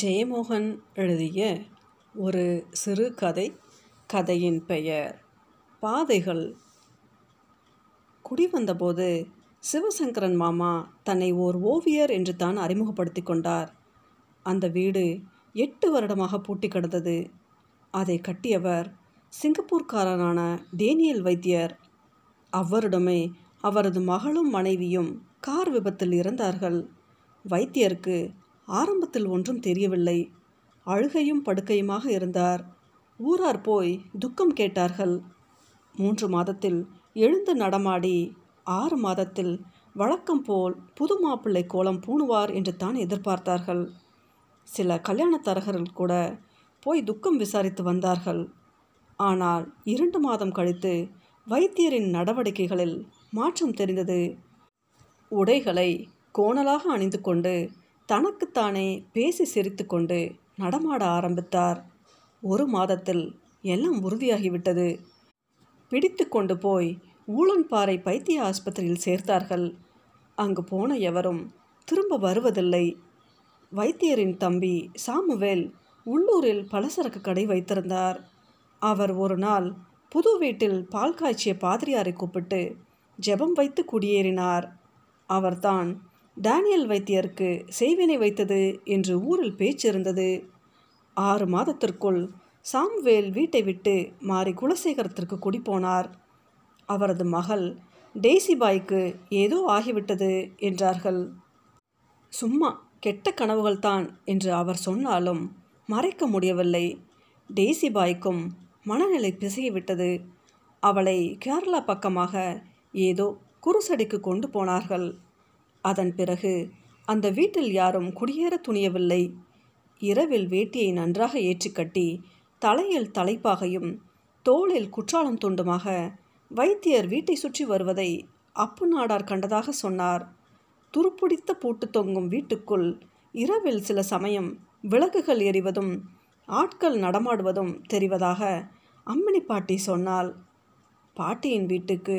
ஜெயமோகன் எழுதிய ஒரு சிறு கதை. கதையின் பெயர் பாதைகள். குடிவந்தபோது சிவசங்கரன் மாமா தன்னை ஓர் ஓவியர் என்று தான் அறிமுகப்படுத்தி கொண்டார். அந்த வீடு 8 வருடமாக பூட்டி கிடந்தது. அதை கட்டியவர் சிங்கப்பூர்காரரான டேனியல் வைத்தியர். அவருடமே அவரது மகளும் மனைவியும் கார் விபத்தில் இறந்தார்கள். வைத்தியருக்கு ஆரம்பத்தில் ஒன்றும் தெரியவில்லை. அழுகையும் படுக்கையுமாக இருந்தார். ஊரார் போய் துக்கம் கேட்டார்கள். 3 மாதத்தில் எழுந்து நடமாடி 6 மாதத்தில் வழக்கம் போல் புது மாப்பிள்ளை கோலம் பூணுவார் என்று தான் எதிர்பார்த்தார்கள். சில கல்யாணத்தரகர்கள் கூட போய் துக்கம் விசாரித்து வந்தார்கள். ஆனால் 2 மாதம் கழித்து வைத்தியரின் நடவடிக்கைகளில் மாற்றம் தெரிந்தது. உடைகளை கோணலாக அணிந்து கொண்டு தனக்குத்தானே பேசி சிரித்து கொண்டு நடமாட ஆரம்பித்தார். 1 மாதத்தில் எல்லாம் உறுதியாகிவிட்டது. பிடித்து கொண்டு போய் ஊழன்பாறை பைத்திய ஆஸ்பத்திரியில் சேர்த்தார்கள். அங்கு போன எவரும் திரும்ப வருவதில்லை. வைத்தியரின் தம்பி சாமுவேல் உள்ளூரில் பலசரக்கு கடை வைத்திருந்தார். அவர் ஒரு நாள் புது வீட்டில் பால் காய்ச்சிய பாதிரியாரை கூப்பிட்டு ஜெபம் வைத்து குடியேறினார். அவர்தான் டேனியல் வைத்தியருக்கு செய்வினை வைத்தது என்று ஊரில் பேச்சு இருந்தது. 6 மாதத்திற்குள் சாமுவேல் வீட்டை விட்டு மாறி குலசேகரத்திற்கு குடிபோனார். அவரது மகள் டேசிபாய்க்கு ஏதோ ஆகிவிட்டது என்றார்கள். சும்மா கெட்ட கனவுகள்தான் என்று அவர் சொன்னாலும் மறைக்க முடியவில்லை. டேசிபாய்க்கும் மனநிலை பிசகிவிட்டது. அவளை கேரளா பக்கமாக ஏதோ குருசடிக்கு கொண்டு போனார்கள். அதன் பிறகு அந்த வீட்டில் யாரும் குடியேற துணியவில்லை. இரவில் வேட்டியை நன்றாக ஏற்றிக்கட்டி தலையில் தலைப்பாகையும் தோளில் குற்றாலம் துண்டுமாக வைத்தியர் வீட்டை சுற்றி வருவதை அப்பு நாடார் கண்டதாக சொன்னார். துருப்பிடித்த பூட்டு தொங்கும் வீட்டுக்குள் இரவில் சில சமயம் விளக்குகள் எரிவதும் ஆட்கள் நடமாடுவதும் தெரிவதாக அம்மணி பாட்டி சொன்னாள். பாட்டியின் வீட்டுக்கு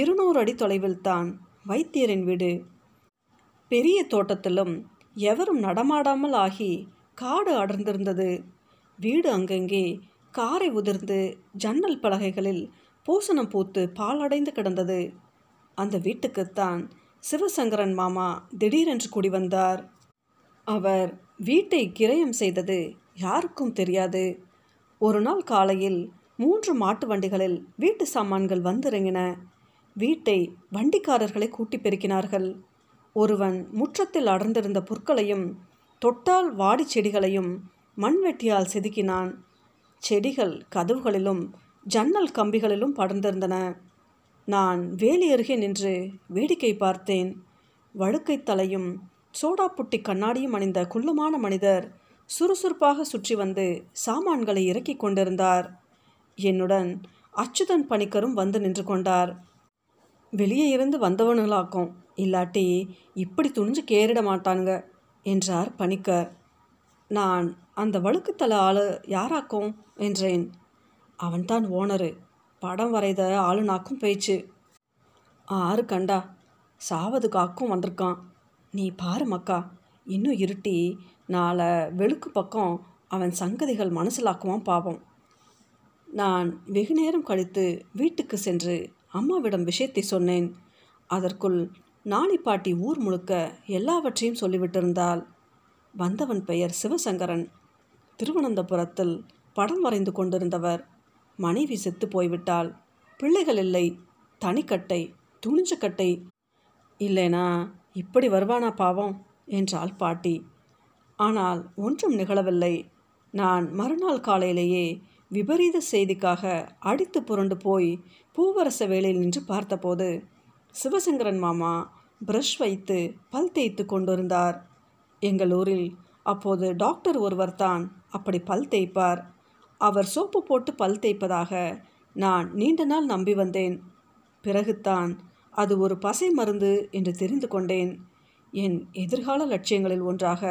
200 அடி தொலைவில்தான் வைத்தியரின் வீடு. பெரிய தோட்டத்திலும் எவரும் நடமாடாமல் ஆகி காடு அடர்ந்திருந்தது. வீடு அங்கங்கே காரை உதிர்ந்து ஜன்னல் பலகைகளில் பூசணம் பூத்து பாலடைந்து கிடந்தது. அந்த வீட்டுக்குத்தான் சிவசங்கரன் மாமா திடீரென்று குடிவந்தார். அவர் வீட்டை கிரயம் செய்தது யாருக்கும் தெரியாது. ஒரு நாள் காலையில் 3 மாட்டு வண்டிகளில் வீட்டு சாமான்கள் வந்திறங்கின. வீட்டை வண்டிக்காரர்களை கூட்டி பெருக்கினார்கள். ஒருவன் முற்றத்தில் அடர்ந்திருந்த புற்களையும் தொட்டால் வாடி செடிகளையும் மண்வெட்டியால் செதுக்கினான். செடிகள் கதவுகளிலும் ஜன்னல் கம்பிகளிலும் படர்ந்திருந்தன. நான் வேலி அருகே நின்று வேடிக்கை பார்த்தேன். வழுக்கை தலையும் சோடாப்புட்டி கண்ணாடியும் அணிந்த குள்ளமான மனிதர் சுறுசுறுப்பாக சுற்றி வந்து சாமான்களை இறக்கி கொண்டிருந்தார். என்னுடன் அச்சுதன் பணிக்கரும் வந்து நின்று கொண்டார். வெளியே இருந்து வந்தவனுங்களாக்கும், இல்லாட்டி இப்படி துணிஞ்சு கேறிட மாட்டானுங்க என்றார் பணிக்கர். நான் அந்த வழுக்குத்தலை ஆளு யாராக்கும் என்றேன். அவன்தான் ஓனரு, படம் வரைத ஆளுநாக்கும் பேச்சு. ஆறு கண்டா சாவது காக்கும் வந்திருக்கான். நீ பாரு மக்கா, இன்னும் இருட்டி நாளை வெளுக்கு பக்கம் அவன் சங்கதிகள் மனசிலாக்குவான் பாவம். நான் வெகு நேரம் கழித்து வீட்டுக்கு சென்று அம்மாவிடம் விஷயத்தை சொன்னேன். அதற்குள் நாணி பாட்டி ஊர் முழுக்க எல்லாவற்றையும் சொல்லிவிட்டிருந்தாள். வந்தவன் பெயர் சிவசங்கரன். திருவனந்தபுரத்தில் படம் வரைந்து கொண்டிருந்தவர். மனைவி செத்து போய்விட்டாள். பிள்ளைகள் இல்லை. தனிக்கட்டை, துணிஞ்சக்கட்டை. இல்லைனா இப்படி வருவானா பாவம் என்றாள் பாட்டி. ஆனால் ஒன்றும் நிகழவில்லை. நான் மறுநாள் காலையிலேயே விபரீத செய்திக்காக அடித்து புரண்டு போய் பூவரச வேலையில் நின்று பார்த்தபோது சிவசங்கரன் மாமா பிரஷ் வைத்து பல் தேய்த்து கொண்டிருந்தார். எங்கள் ஊரில் அப்போது டாக்டர் ஒருவர் தான் அப்படி பல் தேய்ப்பார். அவர் சோப்பு போட்டு பல் தேய்ப்பதாக நான் நீண்ட நாள் நம்பி வந்தேன். பிறகுத்தான் அது ஒரு பசை மருந்து என்று தெரிந்து கொண்டேன். என் எதிர்கால லட்சியங்களில் ஒன்றாக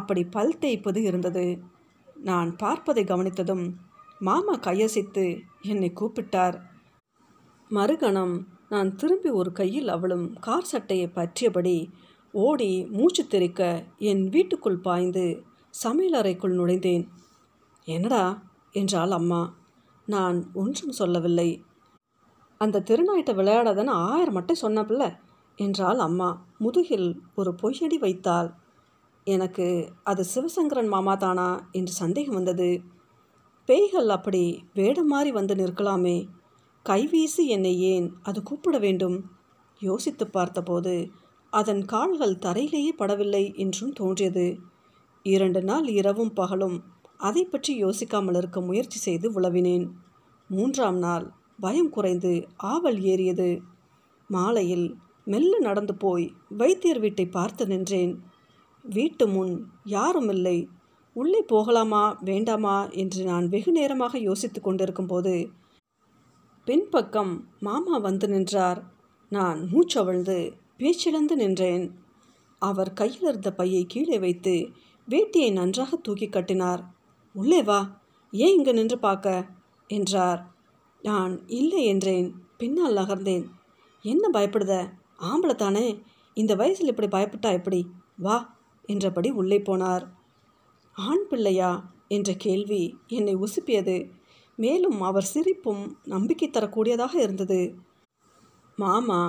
அப்படி பல் தேய்ப்பது இருந்தது. நான் பார்ப்பதை கவனித்ததும் மாமா கையசைத்து என்னை கூப்பிட்டார். மறுகணம் நான் திரும்பி ஒரு கையில் அவளும் கார் சட்டையை பற்றியபடி ஓடி மூச்சு தெரிக்க என் வீட்டுக்குள் பாய்ந்து சமையல் அறைக்குள் நுழைந்தேன். என்னடா என்றாள் அம்மா. நான் ஒன்றும் சொல்லவில்லை. அந்த திருநாயிட்ட விளையாடாதன்னு 1000 மட்டை சொன்னப்பில்ல என்றாள் அம்மா. முதுகில் ஒரு பொய்யடி வைத்தாள். எனக்கு அது சிவசங்கரன் மாமா தானா என்று சந்தேகம் வந்தது. பேய்கள் அப்படி வேடம் மாறி வந்து நிற்கலாமே, கைவீசி என்னை ஏன் அது கூப்பிட வேண்டும்? யோசித்து பார்த்தபோது அதன் கால்கள் தரையிலேயே படவில்லை என்றும் தோன்றியது. 2 நாள் இரவும் பகலும் அதை பற்றி யோசிக்காமல் இருக்க முயற்சி செய்து உளவினேன். 3ஆம் நாள் பயம் குறைந்து ஆவல் ஏறியது. மாலையில் மெல்ல நடந்து போய் வைத்தியர் வீட்டை பார்த்து நின்றேன். வீட்டு முன் யாரும் இல்லை. உள்ளே போகலாமா வேண்டாமா என்று நான் வெகு நேரமாக யோசித்து கொண்டிருக்கும் போது பின்பக்கம் மாமா வந்து நின்றார். நான் மூச்சவிழ்ந்து பேச்சிழந்து நின்றேன். அவர் கையில் இருந்த பையை கீழே வைத்து வேட்டியை நன்றாக தூக்கி கட்டினார். உள்ளே வா, ஏன் இங்கு நின்று பார்க்க என்றார். நான் இல்லை என்றேன். பின்னால் நகர்ந்தேன். என்ன பயப்படுத, ஆம்பளைத்தானே, இந்த வயசில் இப்படி பயப்பட்டா எப்படி, வா என்றபடி உள்ளே போனார். ஆண் பிள்ளையா என்ற கேள்வி என்னை உசுப்பியது. மேலும் அவர் சிரிப்பும் நம்பிக்கை தரக்கூடியதாக இருந்தது. மாமா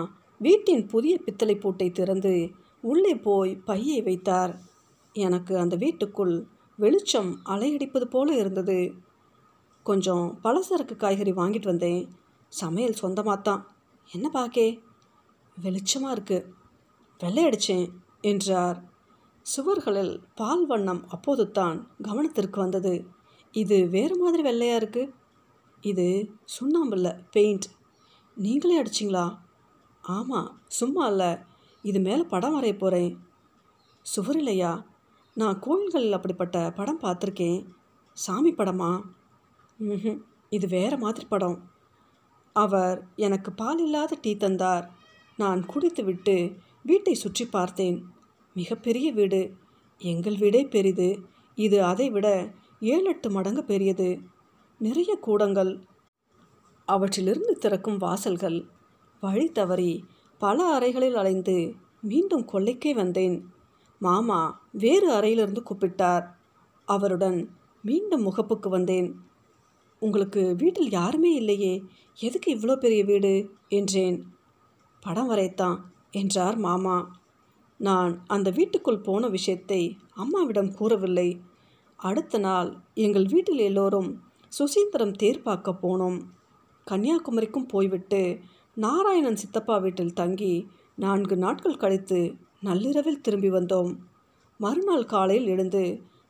வீட்டின் புதிய பித்தளை பூட்டை திறந்து உள்ளே போய் பையை வைத்தார். எனக்கு அந்த வீட்டுக்குள் வெளிச்சம் அலையடிப்பது போல இருந்தது. கொஞ்சம் பலசரக்கு காய்கறி வாங்கிட்டு வந்தேன். சமையல் சொந்தமாகத்தான். என்ன பாக்கே வெளிச்சமாக இருக்குது, வெள்ளையடிச்சேன் என்றார். சுவர்களில் பால் வண்ணம் அப்போது தான் கவனத்திற்கு வந்தது. இது வேறு மாதிரி வெள்ளையாக இருக்குது. இது சுண்ணாம்பில்ல பெயிண்ட். நீங்களே அடிச்சிங்களா? ஆமாம், சும்மா இல்லை. இது மேலே படம் வரைய போகிறேன். சுவரில்லையா? நான் கோயில்களில் அப்படிப்பட்ட படம் பார்த்துருக்கேன். சாமி படமா? ம், இது வேறு மாதிரி படம். அவர் எனக்கு பால் இல்லாத டீ தந்தார். நான் குடித்து விட்டு வீட்டை சுற்றி பார்த்தேன். மிகப்பெரிய வீடு. எங்கள் வீடே பெரிது. இது அதை விட 7-8 மடங்கு பெரியது. நிறைய கூடங்கள். அவற்றிலிருந்து திறக்கும் வாசல்கள். வழி தவறி பல அறைகளில் அலைந்து மீண்டும் கொல்லைக்கே வந்தேன். மாமா வேறு அறையிலிருந்து கூப்பிட்டார். அவருடன் மீண்டும் முகப்புக்கு வந்தேன். உங்களுக்கு வீட்டில் யாருமே இல்லையே, எதுக்கு இவ்வளோ பெரிய வீடு என்றேன். படம் வரையத்தான் என்றார் மாமா. நான் அந்த வீட்டுக்குள் போன விஷயத்தை அம்மாவிடம் கூறவில்லை. அடுத்த நாள் எங்கள் வீட்டில் எல்லோரும் சுசீந்திரம் தேர் பார்க்க போனோம். கன்னியாகுமரிக்கும் போய்விட்டு நாராயணன் சித்தப்பா வீட்டில் தங்கி 4 நாட்கள் கழித்து நள்ளிரவில் திரும்பி வந்தோம். மறுநாள் காலையில் எழுந்து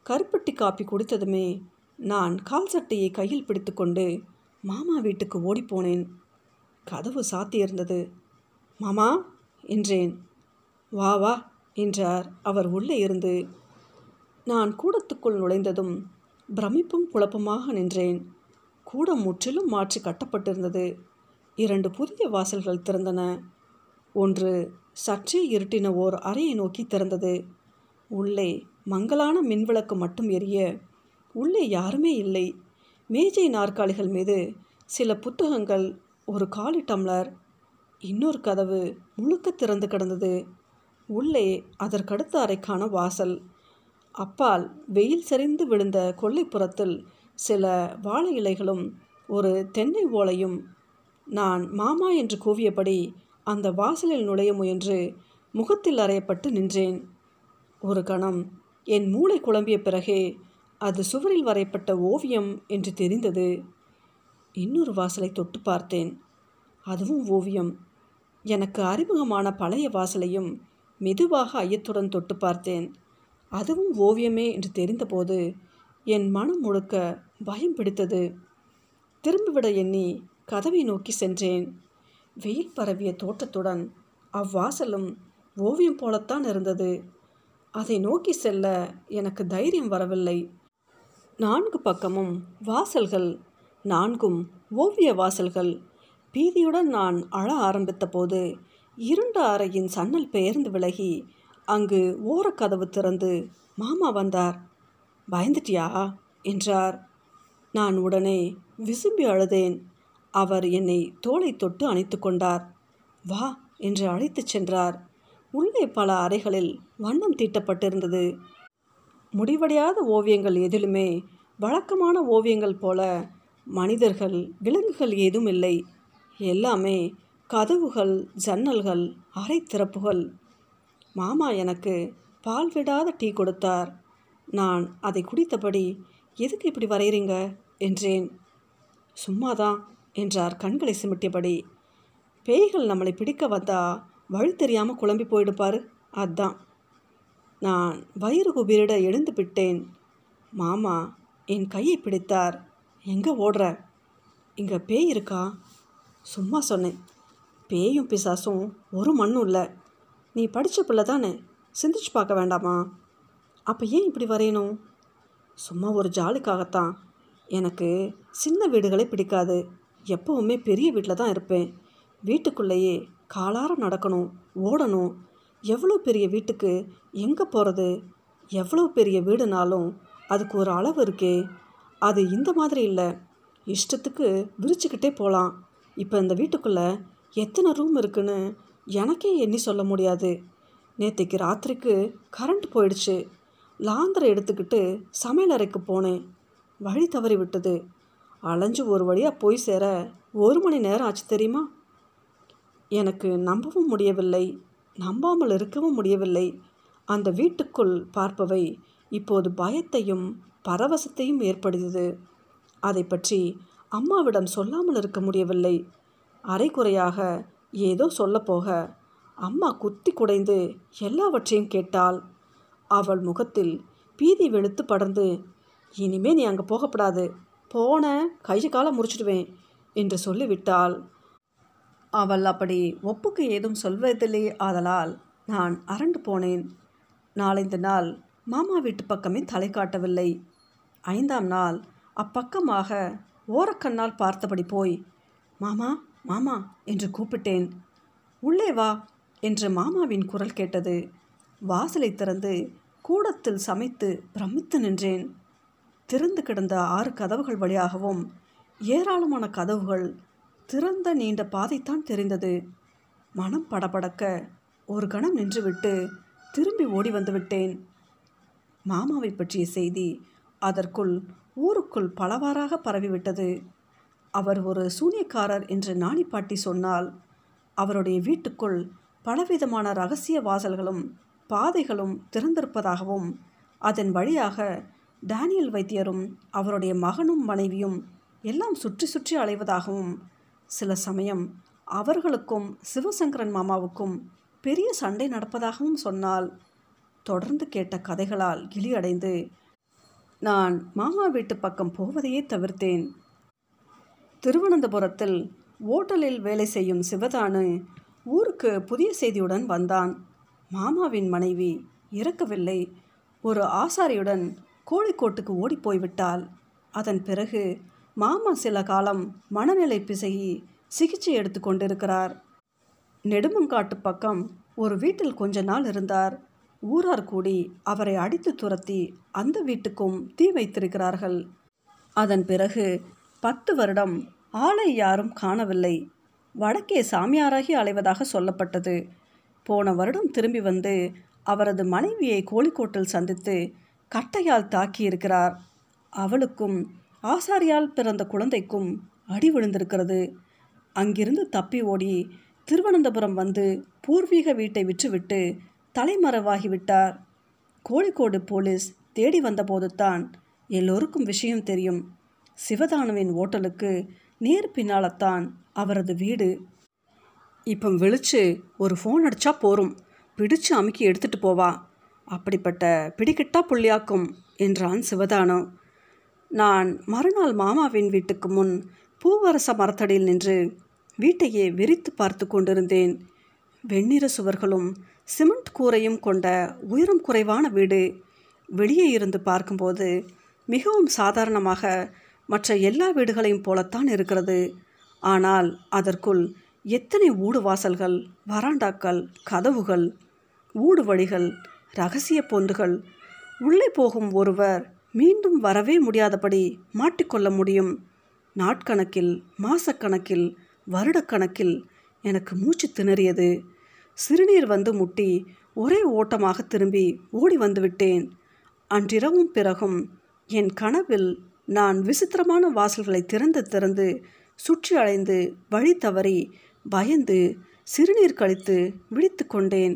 கருப்பட்டி காப்பி குடித்ததுமே நான் கால் சட்டையை கையில் பிடித்து கொண்டு மாமா வீட்டுக்கு ஓடிப்போனேன். கதவு சாத்தியிருந்தது. மாமா என்றேன். வா வா என்றார் அவர் உள்ளே இருந்து. நான் கூடத்துக்குள் நுழைந்ததும் பிரமிப்பும் குழப்பமாக நின்றேன். கூடம் முற்றிலும் மாற்றி கட்டப்பட்டிருந்தது. 2 புதிய வாசல்கள் திறந்தன. ஒன்று சற்றே இருட்டின ஓர் அறையை நோக்கி திறந்தது. உள்ளே மங்கலான மின்விளக்கு மட்டும் எரிய, உள்ளே யாருமே இல்லை. மேஜை நாற்காலிகள் மீது சில புத்தகங்கள், ஒரு காலி டம்ளர். இன்னொரு கதவு முழுக்க திறந்து கிடந்தது. உள்ளே அதற்கடுத்த அறைக்கான வாசல். அப்பால் வெயில் சரிந்து விழுந்த கொல்லைப்புறத்தில் சில வாழை இலைகளும் ஒரு தென்னை ஓலையும். நான் மாமா என்று கூவியபடி அந்த வாசலில் நுழைய முயன்று முகத்தில் அறையப்பட்டு நின்றேன். ஒரு கணம் என் மூளை குழம்பிய பிறகே அது சுவரில் வரையப்பட்ட ஓவியம் என்று தெரிந்தது. இன்னொரு வாசலை தொட்டு பார்த்தேன். அதுவும் ஓவியம். எனக்கு அறிமுகமான பழைய வாசலையும் மெதுவாக ஐயத்துடன் தொட்டு பார்த்தேன். அதுவும் ஓவியமே என்று தெரிந்தபோது என் மனம் முழுக்க பயம் பிடித்தது. திரும்பிவிட எண்ணி கதவை நோக்கி சென்றேன். வெயில் பரவிய தோற்றத்துடன் அவ்வாசலும் ஓவியம் போலத்தான் இருந்தது. அதை நோக்கி செல்ல எனக்கு தைரியம் வரவில்லை. 4 பக்கமும் வாசல்கள், 4ம் ஓவிய வாசல்கள். பீதியுடன் நான் அழ ஆரம்பித்த போது இருண்ட அறையின் சன்னல் பெயர்ந்து விலகி அங்கு ஓரக்கதவு திறந்து மாமா வந்தார். பயந்துட்டியா என்றார். நான் உடனே விசும்பி அழுதேன். அவர் என்னை தோளை தொட்டு அணைத்து கொண்டார். வா என்று அழைத்துச் சென்றார். உள்ளே பல அறைகளில் வண்ணம் தீட்டப்பட்டிருந்தது. முடிவடையாத ஓவியங்கள் எதிலுமே வழக்கமான ஓவியங்கள் போல மனிதர்கள், விலங்குகள் ஏதும் இல்லை. எல்லாமே கதவுகள், ஜன்னல்கள், அரை திறப்புகள். மாமா எனக்கு பால் விடாத டீ கொடுத்தார். நான் அதை குடித்தபடி, எதுக்கு இப்படி வரைகிறீங்க என்றேன். சும்மாதான் என்றார் கண்களை சிமிட்டியபடி. பேய்கள் நம்மளை பிடிக்க வந்தா வழி தெரியாமல் குழம்பி போயிடுப்பார், அதான். நான் வயிறு குபீரிட எழுந்து விட்டேன். மாமா என் கையை பிடித்தார். எங்கே ஓடுற? இங்கே பேய் இருக்கா? சும்மா சொன்னேன். பேயும் பிசாசும் ஒரு மண்ணும் இல்லை. நீ படித்த பிள்ளை தானே, சிந்திச்சு பார்க்க வேண்டாமா? அப்போ ஏன் இப்படி வரையணும்? சும்மா ஒரு ஜாலிக்காகத்தான். எனக்கு சின்ன வீடுகளே பிடிக்காது. எப்போவுமே பெரிய வீட்டில் தான் இருப்பேன். வீட்டுக்குள்ளேயே காலாரம் நடக்கணும், ஓடணும். எவ்வளோ பெரிய வீட்டுக்கு எங்கே போகிறது? எவ்வளோ பெரிய வீடுனாலும் அதுக்கு ஒரு அளவு இருக்கே. அது இந்த மாதிரி இல்லை, இஷ்டத்துக்கு விரிச்சுக்கிட்டே போகலாம். இப்போ இந்த வீட்டுக்குள்ளே எத்தனை ரூம் இருக்குன்னு எனக்கே எண்ணி சொல்ல முடியாது. நேற்றைக்கு ராத்திரிக்கு கரண்ட் போயிடுச்சு. லாந்தரை எடுத்துக்கிட்டு சமையலறைக்கு போனேன். வழி தவறி விட்டது. அலைஞ்சு ஒரு வழியாக போய் சேர 1 மணி நேரம் ஆச்சு தெரியுமா? எனக்கு நம்பவும் முடியவில்லை, நம்பாமல் இருக்கவும் முடியவில்லை. அந்த வீட்டுக்குள் பார்ப்பவை இப்போது பயத்தையும் பரவசத்தையும் ஏற்படுத்தது. அதை பற்றி அம்மாவிடம் சொல்லாமல் இருக்க முடியவில்லை. அரைக்குறையாக ஏதோ சொல்லப்போக அம்மா குத்தி குடைந்து எல்லாவற்றையும் கேட்டாள். அவள் முகத்தில் பீதி வெளுத்து படர்ந்து, இனிமே நீ அங்கே போகப்படாது, போன கையை காலை முறிச்சிடுவேன் என்று சொல்லிவிட்டாள். அவள் அப்படி ஒப்புக்கு ஏதும் சொல்வதில்லை. ஆதலால் நான் அரண்டு போனேன். நாளைந்து நாள் மாமா வீட்டு பக்கமே தலை காட்டவில்லை. 5ஆம் நாள் அப்பக்கமாக ஓரக்கண்ணால் பார்த்தபடி போய் மாமா மாமா என்று கூப்பிட்டேன். உள்ளே வா என்று மாமாவின் குரல் கேட்டது. வாசலை திறந்து கூடத்தில் சமைத்து பிரமித்து நின்றேன். திறந்து கிடந்த 6 கதவுகள் வழியாகவும் ஏராளமான கதவுகள், திறந்த நீண்ட பாதைத்தான் தெரிந்தது. மனம் படபடக்க ஒரு கணம் நின்றுவிட்டு திரும்பி ஓடி வந்துவிட்டேன். மாமாவை பற்றிய செய்தி அதற்குள் ஊருக்குள் பலவாறாக பரவிவிட்டது. அவர் ஒரு சூனியக்காரர் என்று நாணிப்பாட்டி சொன்னால், அவருடைய வீட்டுக்குள் பலவிதமான ரகசிய வாசல்களும் பாதைகளும் திறந்திருப்பதாகவும், அதன் வழியாக டேனியல் வைத்தியரும் அவருடைய மகனும் மனைவியும் எல்லாம் சுற்றி சுற்றி அலைவதாகவும், சில சமயம் அவர்களுக்கும் சிவசங்கரன் மாமாவுக்கும் பெரிய சண்டை நடப்பதாகவும் சொன்னால், தொடர்ந்து கேட்ட கதைகளால் கிளியடைந்து நான் மாமா வீட்டு பக்கம் போவதையே தவிர்த்தேன். திருவனந்தபுரத்தில் ஓட்டலில் வேலை செய்யும் சிவதானு ஊருக்கு புதிய செய்தியுடன் வந்தான். மாமாவின் மனைவி இறக்கவில்லை, ஒரு ஆசாரியுடன் கோழிக்கோட்டுக்கு ஓடிப்போய்விட்டாள். அதன் பிறகு மாமா சில காலம் மனநிலை பிசகி சிகிச்சை எடுத்து கொண்டிருக்கிறார். நெடுமங்காட்டு பக்கம் ஒரு வீட்டில் கொஞ்ச நாள் இருந்தார். ஊரார் கூடி அவரை அடித்து துரத்தி அந்த வீட்டுக்கும் தீ வைத்திருக்கிறார்கள். அதன் பிறகு 10 வருடம் ஆளை யாரும் காணவில்லை. வடக்கே சாமியாராகி அலைவதாக சொல்லப்பட்டது. போன வருடம் திரும்பி வந்து அவரது மனைவியை கோழிக்கோட்டில் சந்தித்து கட்டையால் தாக்கியிருக்கிறார். அவளுக்கும் ஆசாரியால் பிறந்த குழந்தைக்கும் அடி விழுந்திருக்கிறது. அங்கிருந்து தப்பி ஓடி திருவனந்தபுரம் வந்து பூர்வீக வீட்டை விற்றுவிட்டு தலைமறைவாகிவிட்டார். கோழிக்கோடு போலீஸ் தேடி வந்தபோது தான் எல்லோருக்கும் விஷயம் தெரியும். சிவதானுவின் ஓட்டலுக்கு நேர் பின்னால்தான் அவரது வீடு. இப்போ விழிச்சு ஒரு ஃபோன் அடித்தா போரும், பிடிச்சு அமுக்கி எடுத்துகிட்டு போவா, அப்படிப்பட்ட பிடிக்கிட்டா புள்ளியாக்கும் என்றான் சிவதானு. நான் மறுநாள் மாமாவின் வீட்டுக்கு முன் பூவரச மரத்தடியில் நின்று வீட்டையே விரித்து பார்த்து கொண்டிருந்தேன். வெண்ணிற சுவர்களும் சிமெண்ட் கூரையும் கொண்ட உயரம் குறைவான வீடு. வெளியே இருந்து பார்க்கும்போது மிகவும் சாதாரணமாக மற்ற எல்லா வீடுகளையும் போலத்தான் இருக்கிறது. ஆனால் அதற்குள் எத்தனை ஊடு வாசல்கள், வராண்டாக்கள், கதவுகள், ஊடு வழிகள், இரகசிய பொந்துகள். உள்ளே போகும் ஒருவர் மீண்டும் வரவே முடியாதபடி மாட்டிக்கொள்ள முடியும். நாட்கணக்கில், மாசக்கணக்கில், வருடக்கணக்கில் எனக்கு மூச்சு திணறியது. சிறுநீர் வந்து முட்டி ஒரே ஓட்டமாக திரும்பி ஓடி வந்துவிட்டேன். அன்றிரவும் பிறகும் என் கனவில் நான் விசித்திரமான வாசல்களை திறந்து சுற்றி அலைந்து வழி தவறி பயந்து சிறுநீர் கழித்து விழித்து கொண்டேன்.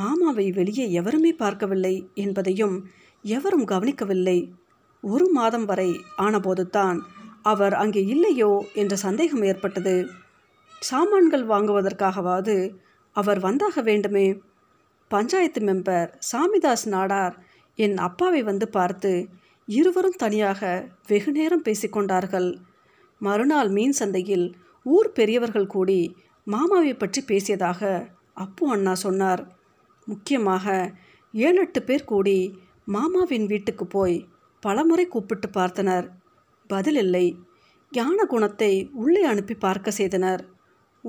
மாமாவை வெளியே எவருமே பார்க்கவில்லை என்பதையும் எவரும் கவனிக்கவில்லை. 1 மாதம் வரை ஆனபோதுதான் அவர் அங்கே இல்லையோ என்ற சந்தேகம் ஏற்பட்டது. சாமான்கள் வாங்குவதற்காகவாவது அவர் வந்தாக வேண்டுமே. பஞ்சாயத்து மெம்பர் சாமிதாஸ் நாடார் என் அப்பாவை வந்து பார்த்து இருவரும் தனியாக வெகுநேரம் பேசிக்கொண்டார்கள். மறுநாள் மீன் சந்தையில் ஊர் பெரியவர்கள் கூடி மாமாவை பற்றி பேசியதாக அப்பு அண்ணா சொன்னார். முக்கியமாக 7-8 பேர் கூடி மாமாவின் வீட்டுக்கு போய் பலமுறை கூப்பிட்டு பார்த்தனர். பதிலில்லை. ஞான குணத்தை உள்ளே அனுப்பி பார்க்க செய்தனர்.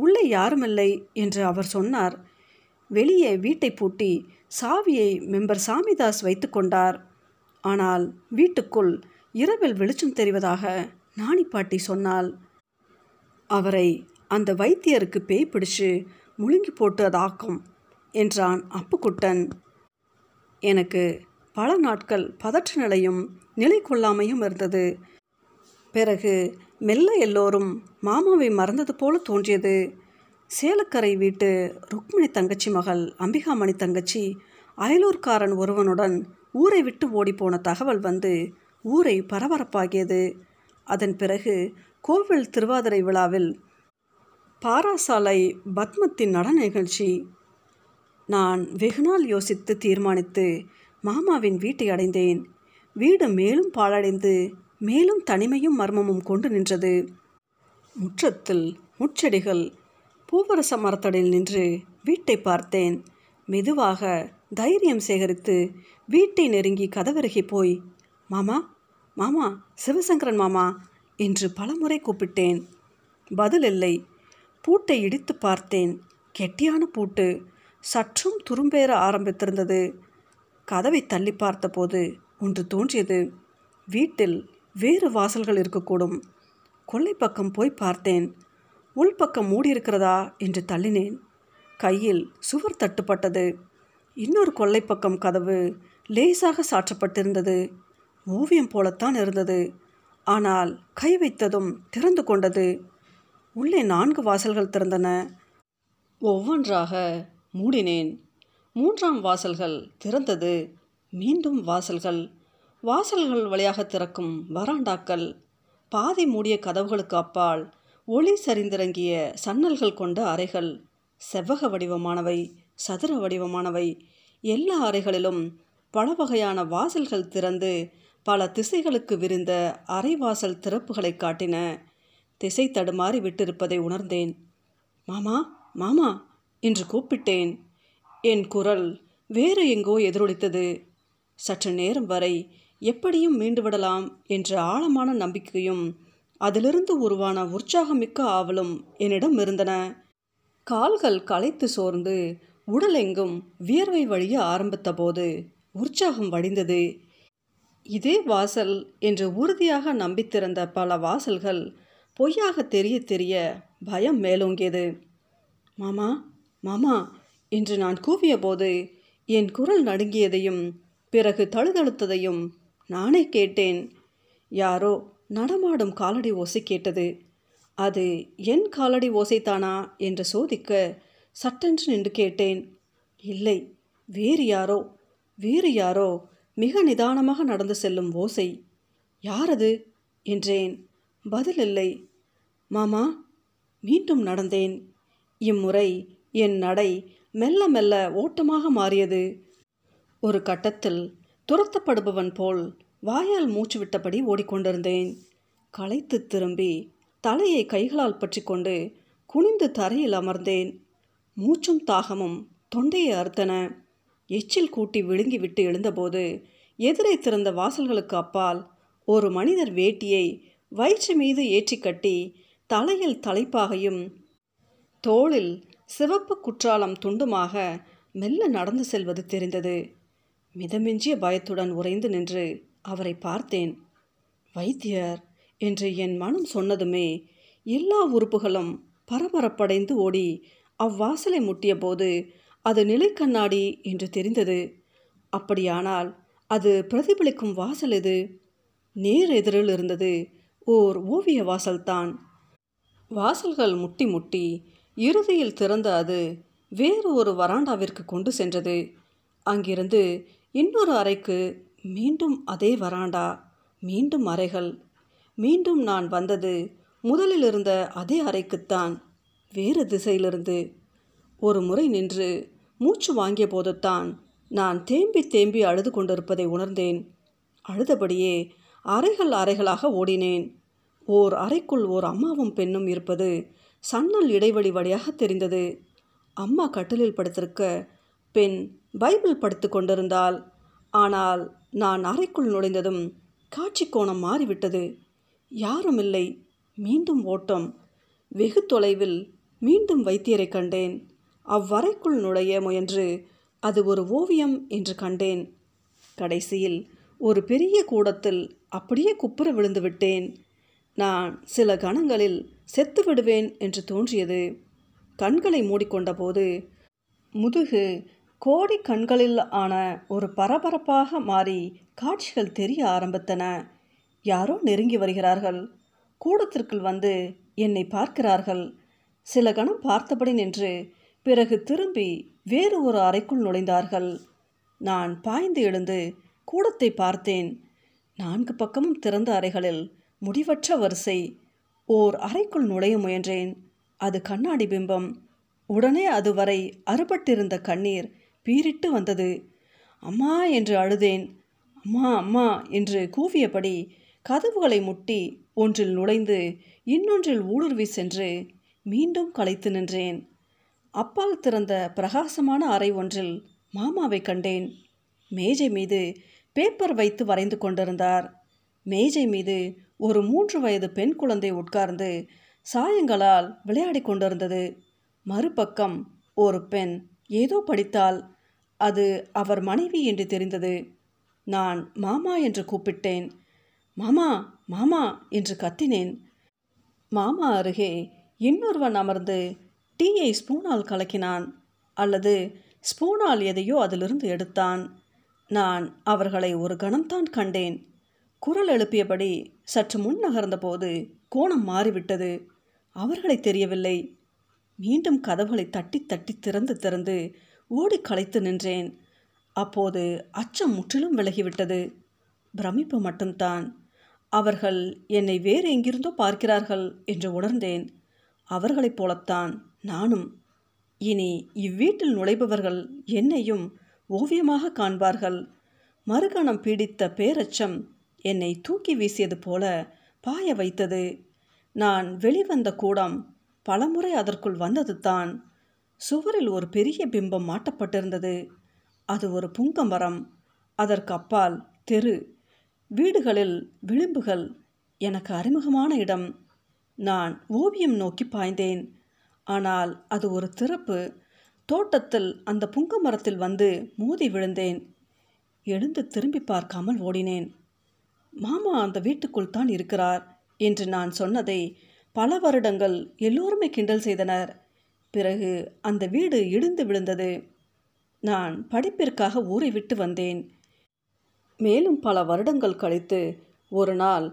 உள்ளே யாருமில்லை என்று அவர் சொன்னார். வெளியே வீட்டை பூட்டி சாவியை மெம்பர் சாமிதாஸ் வைத்து கொண்டார். ஆனால் வீட்டுக்குள் இரவில் வெளிச்சம் தெரிவதாக நாணிப்பாட்டி சொன்னாள். அவரை அந்த வைத்தியருக்கு பேய் பிடிச்சு முழுங்கி போட்டு அதாக்கும் என்றான் அப்புக்குட்டன். எனக்கு பல நாட்கள் பதற்ற நிலையும் நிலை கொள்ளாமையும் இருந்தது. பிறகு மெல்ல எல்லோரும் மாமாவை மறந்தது போல தோன்றியது. சேலக்கரை வீட்டு ருக்மணி தங்கச்சி மகள் அம்பிகாமணி தங்கச்சி அயலூர்காரன் ஒருவனுடன் ஊரை விட்டு ஓடிப்போன தகவல் வந்து ஊரை பரபரப்பாகியது. அதன் பிறகு கோவில் திருவாதிரை விழாவில் பாராசாலை பத்மத்தின் நடன நிகழ்ச்சி. நான் வெகுநாள் யோசித்து தீர்மானித்து மாமாவின் வீட்டை அடைந்தேன். வீடு மேலும் பாழடைந்து மேலும் தனிமையும் மர்மமும் கொண்டு நின்றது. முற்றத்தில் முச்செடிகள் பூவரச மரத்தடில் நின்று வீட்டை பார்த்தேன். மெதுவாக தைரியம் சேகரித்து வீட்டை நெருங்கி கதவருகே போய் மாமா மாமா சிவசங்கரன் மாமா என்று பலமுறை கூப்பிட்டேன். பதில் இல்லை. பூட்டை இடித்து பார்த்தேன். கெட்டியான பூட்டு சற்றும் துரும்பேற ஆரம்பித்திருந்தது. கதவை தள்ளி பார்த்தபோது ஒன்று தோன்றியது. வீட்டில் வேறு வாசல்கள் இருக்கக்கூடும். கொல்லை பக்கம் போய் பார்த்தேன். உள்பக்கம் மூடியிருக்கிறதா என்று தள்ளினேன். கையில் சுவர் தட்டுப்பட்டது. இன்னொரு கொல்லைப்பக்கம் கதவு லேசாக சாற்றப்பட்டிருந்தது. ஓவியம் போலத்தான் இருந்தது. ஆனால் கை வைத்ததும் திறந்து கொண்டது. உள்ளே 4 வாசல்கள் திறந்தன. ஒவ்வொன்றாக மூடினேன். 3ஆம் வாசல்கள் திறந்தது. மீண்டும் வாசல்கள் வழியாக திறக்கும் வராண்டாக்கள். பாதை மூடிய கதவுகளுக்கு அப்பால் ஒளி சரிந்திறங்கிய சன்னல்கள் கொண்ட அறைகள். செவ்வக வடிவமானவை, சதுர வடிவமானவை. எல்லா அறைகளிலும் பல வகையான வாசல்கள் திறந்து பல திசைகளுக்கு விரிந்த அறைவாசல் திறப்புகளை காட்டின. திசை தடுமாறி விட்டிருப்பதை உணர்ந்தேன். மாமா மாமா என்று கூப்பிட்டேன். என் குரல் வேறு எங்கோ எதிரொலித்தது. சற்று நேரம் வரை எப்படியும் மீண்டு விடலாம் என்ற ஆழமான நம்பிக்கையும் அதிலிருந்து உருவான உற்சாகமிக்க ஆவலும் என்னிடம் இருந்தன. கால்கள் களைத்து சோர்ந்து உடலெங்கும் வியர்வை வழிய ஆரம்பித்த போது உற்சாகம் வடிந்தது. இதே வாசல் என்று உறுதியாக நம்பித்திருந்த பல வாசல்கள் பொய்யாக தெரிய பயம் மேலோங்கியது. மாமா மாமா என்று நான் கூவிய போது என் குரல் நடுங்கியதையும் பிறகு தழுதழுத்ததையும் நானே கேட்டேன். யாரோ நடமாடும் காலடி ஓசை கேட்டது. அது என் காலடி ஓசைத்தானா என்று சோதிக்க சட்டென்று நின்று கேட்டேன். இல்லை, வேறு யாரோ மிக நிதானமாக நடந்து செல்லும் ஓசை. யாரது என்றேன். பதில் இல்லை. மாமா மீண்டும் நடந்தேன். இம்முறை என் நடை மெல்ல மெல்ல ஓட்டமாக மாறியது. ஒரு கட்டத்தில் துரத்தப்படுபவன் போல் வாயால் மூச்சு விட்டபடி ஓடிக்கொண்டிருந்தேன். களைத்து திரும்பி தலையை கைகளால் பற்றி கொண்டு குனிந்து தரையில் அமர்ந்தேன். மூச்சும் தாகமும் தொண்டையை அறுத்தன. எச்சில் கூட்டி விழுங்கிவிட்டு எழுந்தபோது எதிரே திறந்த வாசல்களுக்கு அப்பால் ஒரு மனிதர் வேட்டியை வயிற்று மீது ஏற்றி கட்டி தலையில் தலைப்பாகையும் தோளில் சிவப்பு குற்றாலம் துண்டுமாக மெல்ல நடந்து செல்வது தெரிந்தது. மிதமிஞ்சிய பயத்துடன் உறைந்து நின்று அவரை பார்த்தேன். வைத்தியர் என்று என் மனம் சொன்னதுமே எல்லா உறுப்புகளும் பரபரப்படைந்து ஓடி அவ்வாசலை முட்டிய போது அது நிலைக்கண்ணாடி என்று தெரிந்தது. அப்படியானால் அது பிரதிபலிக்கும் வாசல் எது? நேர் எதிரில் இருந்தது ஓர் ஓவிய வாசல்தான். வாசல்கள் முட்டி முட்டி இறுதியில் திறந்த அது வேறு ஒரு வராண்டாவிற்கு கொண்டு சென்றது. அங்கிருந்து இன்னொரு அறைக்கு, மீண்டும் அதே வராண்டா, மீண்டும் அறைகள். மீண்டும் நான் வந்தது முதலில் இருந்த அதே அறைக்குத்தான், வேறு திசையிலிருந்து. ஒரு முறை நின்று மூச்சு வாங்கிய போதுத்தான் நான் தேம்பி தேம்பி அழுது கொண்டிருப்பதை உணர்ந்தேன். அழுதபடியே அறைகள் அறைகளாக ஓடினேன். ஓர் அறைக்குள் ஓர் அம்மாவும் பெண்ணும் இருப்பது சன்னல் இடைவெளி வழியாக தெரிந்தது. அம்மா கட்டிலில் படுத்திருக்க, பெண் பைபிள் படித்து கொண்டிருந்தாள். ஆனால் நான் அறைக்குள் நுழைந்ததும் காட்சி கோணம் மாறிவிட்டது. யாரும் இல்லை, மீண்டும் ஓட்டம். வெகு தொலைவில் மீண்டும் வைத்தியரை கண்டேன். அவ்வறைக்குள் நுழைய முயன்று அது ஒரு ஓவியம் என்று கண்டேன். கடைசியில் ஒரு பெரிய கூடத்தில் அப்படியே குப்புற விழுந்து விட்டேன். நான் சில கணங்களில் செத்து விடுவேன் என்று தோன்றியது. கண்களை மூடிக்கொண்ட போது முதுகு கோடி கண்களில் ஆன ஒரு பரபரப்பாக மாறி காட்சிகள் தெரிய ஆரம்பித்தன. யாரோ நெருங்கி வருகிறார்கள். கூடத்திற்குள் வந்து என்னை பார்க்கிறார்கள். சில கணம் பார்த்தபடி நின்று பிறகு திரும்பி வேறு ஒரு அறைக்குள் நுழைந்தார்கள். நான் பாய்ந்து எழுந்து கூடத்தை பார்த்தேன். நான்கு பக்கமும் திறந்த அறைகளில் முடிவற்ற வரிசை. ஓர் அறைக்குள் நுழைய முயன்றேன். அது கண்ணாடி பிம்பம். உடனே அதுவரை அறுபட்டிருந்த கண்ணீர் பீரிட்டு வந்தது. அம்மா என்று அழுதேன். அம்மா அம்மா என்று கூவியபடி கதவுகளை முட்டி ஒன்றில் நுழைந்து இன்னொன்றில் ஊடுருவி சென்று மீண்டும் களைத்து நின்றேன். அப்பால் திறந்த பிரகாசமான அறை ஒன்றில் மாமாவை கண்டேன். மேஜை மீது பேப்பர் வைத்து வரைந்து கொண்டிருந்தார். மேஜை மீது ஒரு 3 வயது பெண் குழந்தை உட்கார்ந்து சாயங்களால் விளையாடி கொண்டிருந்தது. மறுபக்கம் ஒரு பெண் ஏதோ படித்தாள். அது அவர் மனைவி என்று தெரிந்தது. நான் மாமா என்று கூப்பிட்டேன். மாமா மாமா என்று கத்தினேன். மாமா அருகே இன்னொருவன் அமர்ந்து டீயை ஸ்பூனால் கலக்கினான், அல்லது ஸ்பூனால் எதையோ அதிலிருந்து எடுத்தான். நான் அவர்களை ஒரு கணம்தான் கண்டேன். குரல் எழுப்பியபடி சற்று முன் நகர்ந்தபோது கோணம் மாறிவிட்டது. அவர்களை தெரியவில்லை. மீண்டும் கதவுகளை தட்டி தட்டி திறந்து ஓடி களைத்து நின்றேன். அப்போது அச்சம் முற்றிலும் விலகிவிட்டது. பிரமிப்பு மட்டும்தான். அவர்கள் என்னை வேறு எங்கிருந்தோ பார்க்கிறார்கள் என்று உணர்ந்தேன். அவர்களைப் போலத்தான் நானும். இனி இவ்வீட்டில் நுழைபவர்கள் என்னையும் ஓவியமாக காண்பார்கள். மறுகணம் பீடித்த பேரச்சம் என்னை தூக்கி வீசியது போல பாய வைத்தது. நான் வெளிவந்த கூடம் பலமுறை அதற்குள் வந்தது தான். சுவரில் ஒரு பெரிய பிம்பம் மாட்டப்பட்டிருந்தது. அது ஒரு புங்கம்பரம். அதற்கு அப்பால் தெரு, வீடுகளில் விளிம்புகள். எனக்கு அறிமுகமான இடம். நான் ஓவியம் நோக்கி பாய்ந்தேன். ஆனால் அது ஒரு திறப்பு. தோட்டத்தில் அந்த புங்க மரத்தில் வந்து மோதி விழுந்தேன். எழுந்து திரும்பி பார்க்காமல் ஓடினேன். மாமா அந்த வீட்டுக்குள் தான் இருக்கிறார் என்று நான் சொன்னதை பல வருடங்கள் எல்லோருமே கிண்டல் செய்தனர். பிறகு அந்த வீடு இடிந்து விழுந்தது. நான் படிப்பிற்காக ஊரை விட்டு வந்தேன். மேலும் பல வருடங்கள் கழித்து ஒரு நாள்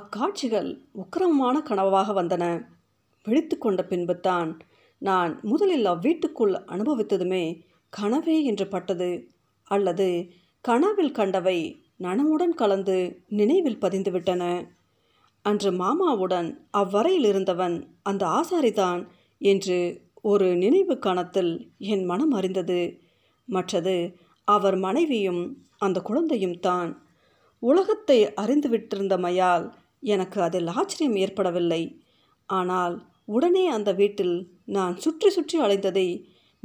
அக்காட்சிகள் உக்கிரமமான கனவாக வந்தன. விழித்து கொண்ட பின்புதான் நான் முதலில் அவ்வீட்டுக்குள் அனுபவித்ததுமே கனவே என்று பட்டது, அல்லது கனவில் கண்டவை நனவுடன் கலந்து நினைவில் பதிந்துவிட்டன. அன்று மாமாவுடன் அவ்வறையில் இருந்தவன் அந்த ஆசாரிதான் என்று ஒரு நினைவு கணத்தில் என் மனம் அறிந்தது. மற்றது அவர் மனைவியும் அந்த குழந்தையும் தான். உலகத்தை அறிந்துவிட்டிருந்தமையால் எனக்கு அதில் ஆச்சரியம் ஏற்படவில்லை. ஆனால் உடனே அந்த வீட்டில் நான் சுற்றி அலைந்ததை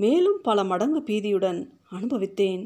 மேலும் பல மடங்கு பீதியுடன் அனுபவித்தேன்.